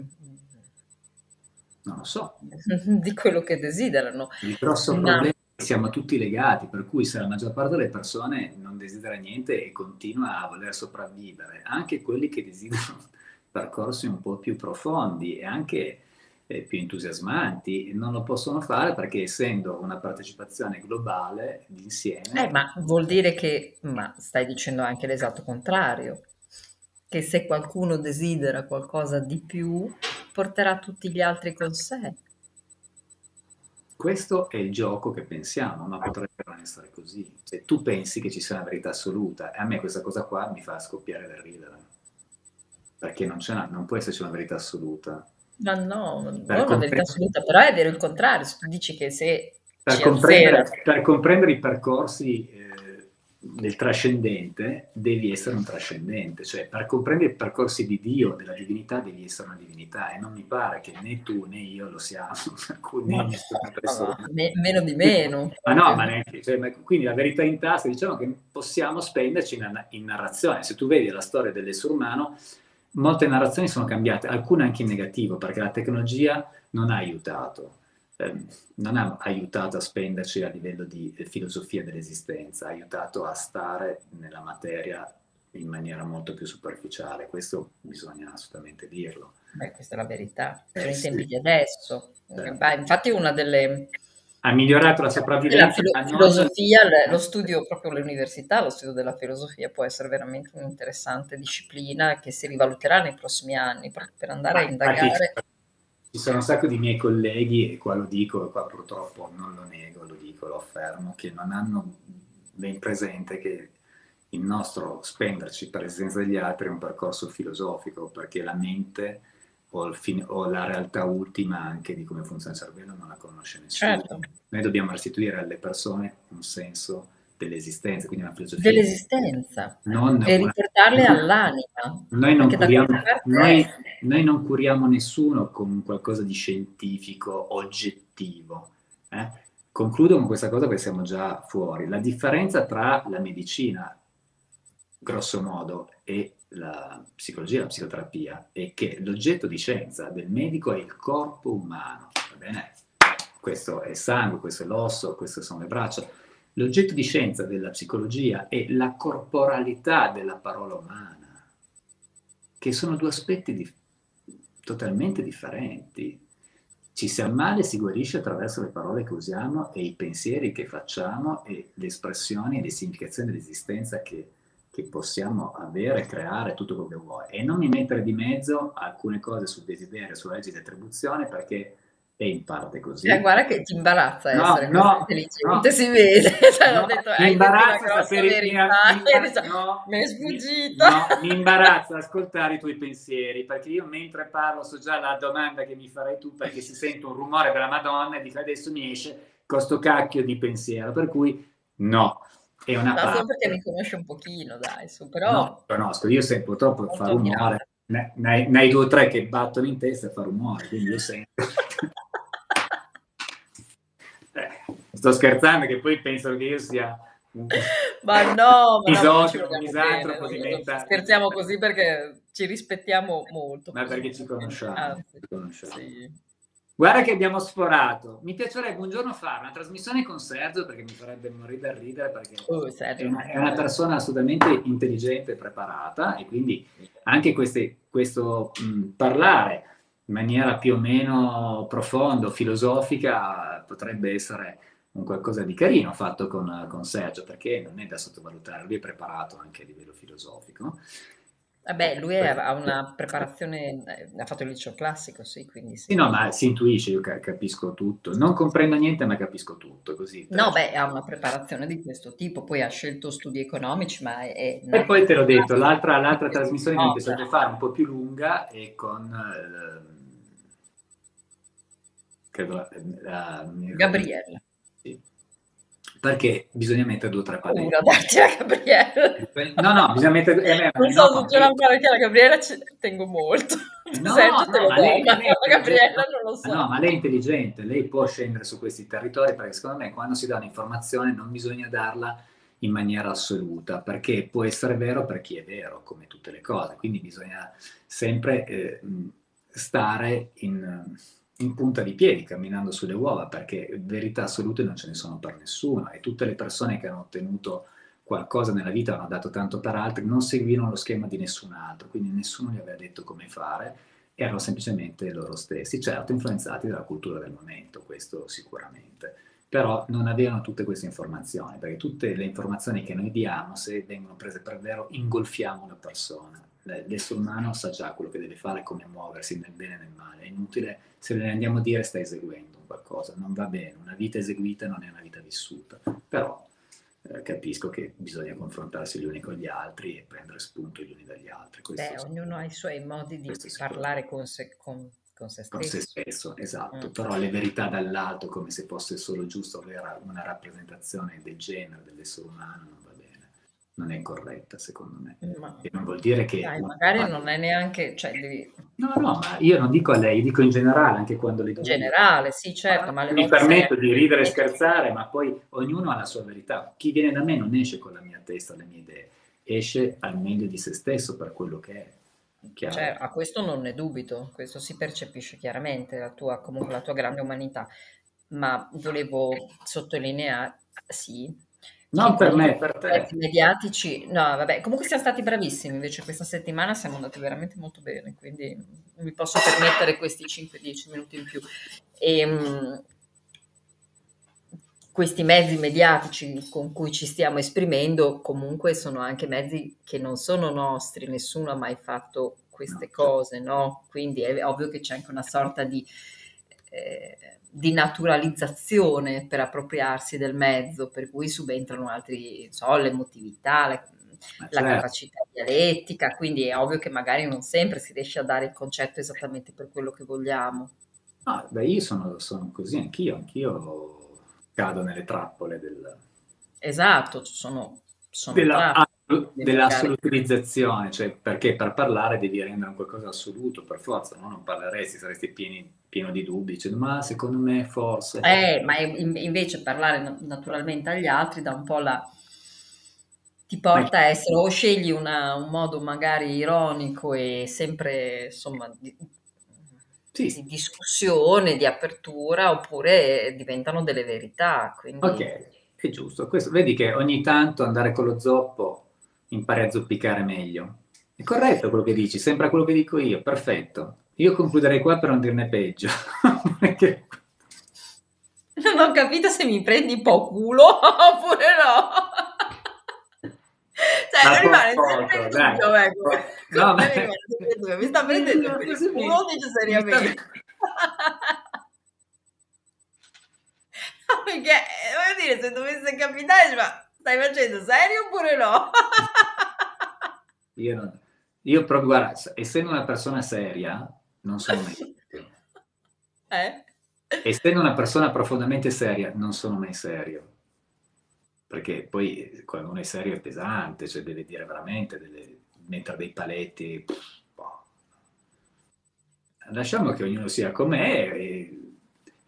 non lo so. Di quello che desiderano. Il grosso problema è che siamo tutti legati, per cui se la maggior parte delle persone non desidera niente e continua a voler sopravvivere, anche quelli che desiderano percorsi un po' più profondi e anche... più entusiasmanti, non lo possono fare perché essendo una partecipazione globale d'insieme... ma vuol dire che... ma stai dicendo anche l'esatto contrario, che se qualcuno desidera qualcosa di più porterà tutti gli altri con sé. Questo è il gioco che pensiamo, ma potrebbe non essere così. Se tu pensi che ci sia una verità assoluta, e a me questa cosa qua mi fa scoppiare da ridere, perché non può esserci una verità assoluta. No, non è una verità assoluta, però è vero il contrario. Se tu dici che se per comprendere i percorsi del trascendente devi essere un trascendente, cioè per comprendere i percorsi di Dio, della divinità, devi essere una divinità, e non mi pare che né tu né io lo siamo, né nessuna persona, meno di meno. Ma no, ma neanche, cioè, quindi la verità in tasca, diciamo che possiamo spenderci in narrazione. Se tu vedi la storia dell'essere umano, molte narrazioni sono cambiate, alcune anche in negativo, perché la tecnologia non ha aiutato, a spenderci a livello di filosofia dell'esistenza, ha aiutato a stare nella materia in maniera molto più superficiale, questo bisogna assolutamente dirlo. Beh, questa è la verità, cioè, sì, in tempi di adesso. Beh, infatti una delle... Ha migliorato la sopravvivenza. La filosofia, lo studio, proprio l'università, lo studio della filosofia può essere veramente un'interessante disciplina che si rivaluterà nei prossimi anni per andare a indagare. Ci sono un sacco di miei colleghi, e qua lo dico, e qua purtroppo non lo nego, lo dico, lo affermo, che non hanno ben presente che il nostro spenderci per l'esistenza degli altri è un percorso filosofico, perché la mente o la realtà ultima anche di come funziona il cervello non la conosce nessuno. Certo. Noi dobbiamo restituire alle persone un senso dell'esistenza, quindi una filosofia dell'esistenza, e riportarle all'anima. Noi non curiamo nessuno con qualcosa di scientifico, oggettivo. Concludo con questa cosa perché siamo già fuori. La differenza tra la medicina, grosso modo, e la psicologia e la psicoterapia è che l'oggetto di scienza del medico è il corpo umano, va bene? Questo è il sangue, questo è l'osso, queste sono le braccia. L'oggetto di scienza della psicologia è la corporalità della parola umana, che sono due aspetti totalmente differenti. Ci si ammala e si guarisce attraverso le parole che usiamo e i pensieri che facciamo e le espressioni e le significazioni dell'esistenza che possiamo avere, creare, tutto quello che vuoi. E non mi mettere di mezzo alcune cose sul desiderio, sulla legge di attribuzione, perché è in parte così. Guarda che ti imbarazza essere così intelligente, si vede. Mi imbarazza ascoltare i tuoi pensieri, perché io mentre parlo so già la domanda che mi farai tu, perché si sente un rumore della Madonna e dico adesso mi esce questo cacchio di pensiero, per cui no. È una parte. Solo perché mi conosci un pochino, dai, su, però... No, conosco, io sento purtroppo fa rumore, ne hai due o tre che battono in testa e fa rumore, quindi io sento... Sto scherzando, che poi pensano che io sia ma no, misantropo, diventa... Scherziamo così perché ci rispettiamo molto. Ma perché ci conosciamo. Anzi, ci conosciamo. Sì. Guarda che abbiamo sforato. Mi piacerebbe un giorno fare una trasmissione con Sergio, perché mi farebbe morire da ridere, perché Sergio, è una persona assolutamente intelligente e preparata, e quindi anche questo parlare in maniera più o meno profonda, filosofica, potrebbe essere un qualcosa di carino fatto con Sergio, perché non è da sottovalutare, lui è preparato anche a livello filosofico. Vabbè, lui ha una preparazione, ha fatto il liceo classico, sì, quindi sì. Sì, no, ma si intuisce, io capisco tutto, non comprendo niente ma capisco tutto, così. No, beh, ha una preparazione di questo tipo, poi ha scelto studi economici, ma è... E poi te l'ho detto, l'altra trasmissione che mi piacerebbe fare, un po' più lunga, è con... Gabriella. Sì. Perché bisogna mettere due o tre paletti. No, bisogna mettere... non so se ce l'ho ancora, che la Gabriella ci tengo molto. No, Sergio, te lo do, ma Gabriella non lo so. No, ma lei è intelligente, lei può scendere su questi territori, perché secondo me quando si dà un'informazione non bisogna darla in maniera assoluta, perché può essere vero per chi è vero, come tutte le cose. Quindi bisogna sempre stare in punta di piedi, camminando sulle uova, perché verità assolute non ce ne sono per nessuno, e tutte le persone che hanno ottenuto qualcosa nella vita, hanno dato tanto per altri, non seguirono lo schema di nessun altro, quindi nessuno gli aveva detto come fare, erano semplicemente loro stessi, certo influenzati dalla cultura del momento, questo sicuramente, però non avevano tutte queste informazioni, perché tutte le informazioni che noi diamo, se vengono prese per vero, ingolfiamo la persona. L'essere umano sa già quello che deve fare, come muoversi nel bene e nel male. È inutile, se ne andiamo a dire stai eseguendo qualcosa, non va bene, una vita eseguita non è una vita vissuta, però capisco che bisogna confrontarsi gli uni con gli altri e prendere spunto gli uni dagli altri. Beh, ognuno ha i suoi modi di parlare con se stesso, esatto, però le verità dall'alto come se fosse solo giusto, ovvero una rappresentazione del genere dell'essere umano, non va bene. Non è corretta, secondo me. E non vuol dire che... Dai, magari non è neanche... Cioè, devi... No, ma io non dico a lei, dico in generale, anche quando le dico... In generale, sì, certo, ma... Mi permetto di ridere e scherzare, ma poi ognuno ha la sua verità. Chi viene da me non esce con la mia testa, le mie idee, esce al meglio di se stesso per quello che è. Cioè, a questo non ne dubito, questo si percepisce chiaramente, comunque la tua grande umanità. Ma volevo sottolineare, sì... Non per me, per te. Mediatici, no, vabbè, comunque siamo stati bravissimi, invece questa settimana siamo andati veramente molto bene, quindi mi posso permettere questi 5-10 minuti in più. E questi mezzi mediatici con cui ci stiamo esprimendo comunque sono anche mezzi che non sono nostri, nessuno ha mai fatto queste cose, no? Quindi è ovvio che c'è anche una sorta di naturalizzazione per appropriarsi del mezzo, per cui subentrano altri, non so, l'emotività, la capacità dialettica, quindi è ovvio che magari non sempre si riesce a dare il concetto esattamente per quello che vogliamo. Ah, beh, io sono così, anch'io cado nelle trappole del... Esatto, sono dell'assolutizzazione, cioè, perché per parlare devi rendere un qualcosa assoluto, per forza, no? Non parleresti, saresti pieno di dubbi, dicendo, ma secondo me forse... ma invece parlare naturalmente agli altri dà un po' la... ti porta a essere, o scegli un modo magari ironico e sempre, insomma, di discussione, di apertura, oppure diventano delle verità, quindi... Ok, è giusto, questo, vedi che ogni tanto andare con lo zoppo impari a zoppicare meglio. È corretto quello che dici, sembra quello che dico io, perfetto. Io concluderei qua per non dirne peggio. Perché... Non ho capito se mi prendi po' culo oppure no. Cioè, non rimane sempre tutto, ecco. No, mi sta prendendo per il culo necessariamente. No, perché, voglio dire, se dovesse capitare, ma... Stai facendo serio oppure no? Io proprio, guarda, essendo una persona seria, non sono mai serio. Essendo una persona profondamente seria, non sono mai serio. Perché poi quando uno è serio è pesante, cioè deve dire veramente, deve mettere dei paletti. Lasciamo che ognuno sia com'è e...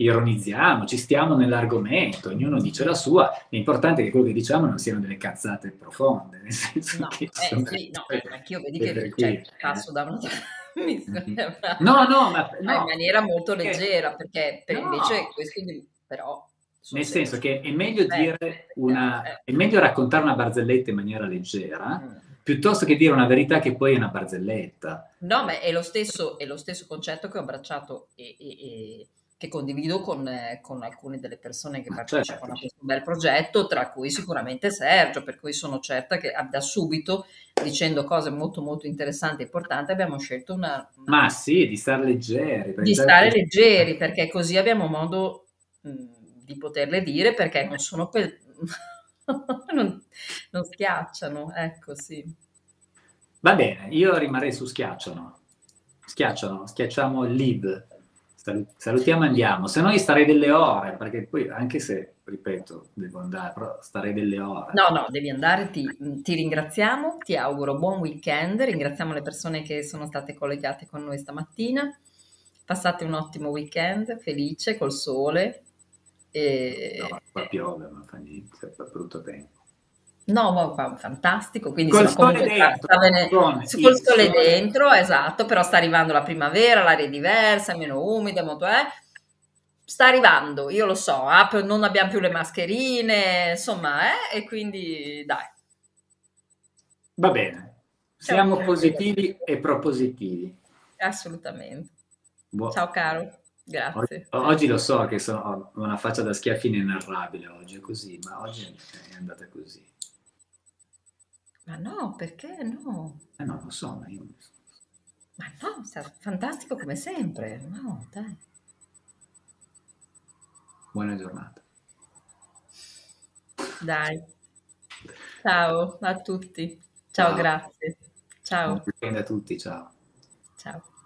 ironizziamo, ci stiamo nell'argomento, ognuno dice la sua, l'importante è che quello che diciamo non siano delle cazzate profonde, nel senso no, che... sì, no, anch'io vedi che cioè, passo da una... in maniera molto leggera, perché per invece questo... però nel senso che è meglio dire una... è meglio raccontare una barzelletta in maniera leggera, piuttosto che dire una verità che poi è una barzelletta. No, ma è lo stesso concetto che ho abbracciato e che condivido con alcune delle persone che partecipano a questo bel progetto, tra cui sicuramente Sergio, per cui sono certa che da subito, dicendo cose molto molto interessanti e importanti, abbiamo scelto una... Ma sì, di stare leggeri, perché così abbiamo modo di poterle dire, perché non sono... non schiacciano, ecco, sì. Va bene, io rimarrei su schiacciano, schiacciamo il lead. Salutiamo, andiamo, se no io starei delle ore, perché poi anche se, ripeto, devo andare, però starei delle ore. No, devi andare, ti ringraziamo, ti auguro buon weekend, ringraziamo le persone che sono state collegate con noi stamattina, passate un ottimo weekend, felice, col sole. No, qua piove, ma fa niente, fa brutto tempo. No, ma fantastico, quindi col sole dentro, esatto, però sta arrivando la primavera, l'aria è diversa, meno umida, sta arrivando, io lo so, non abbiamo più le mascherine, insomma, e quindi dai. Va bene, siamo positivi e propositivi. Assolutamente. Ciao caro, grazie. Oggi lo so che ho una faccia da schiaffi inenarrabile, oggi è così, ma oggi è andata così. Ma no, perché no? No, lo so, ma io... Ma no, sta fantastico come sempre, no, dai. Buona giornata. Dai. Ciao a tutti. Ciao. Grazie. Ciao. Buon weekend a tutti, ciao. Ciao.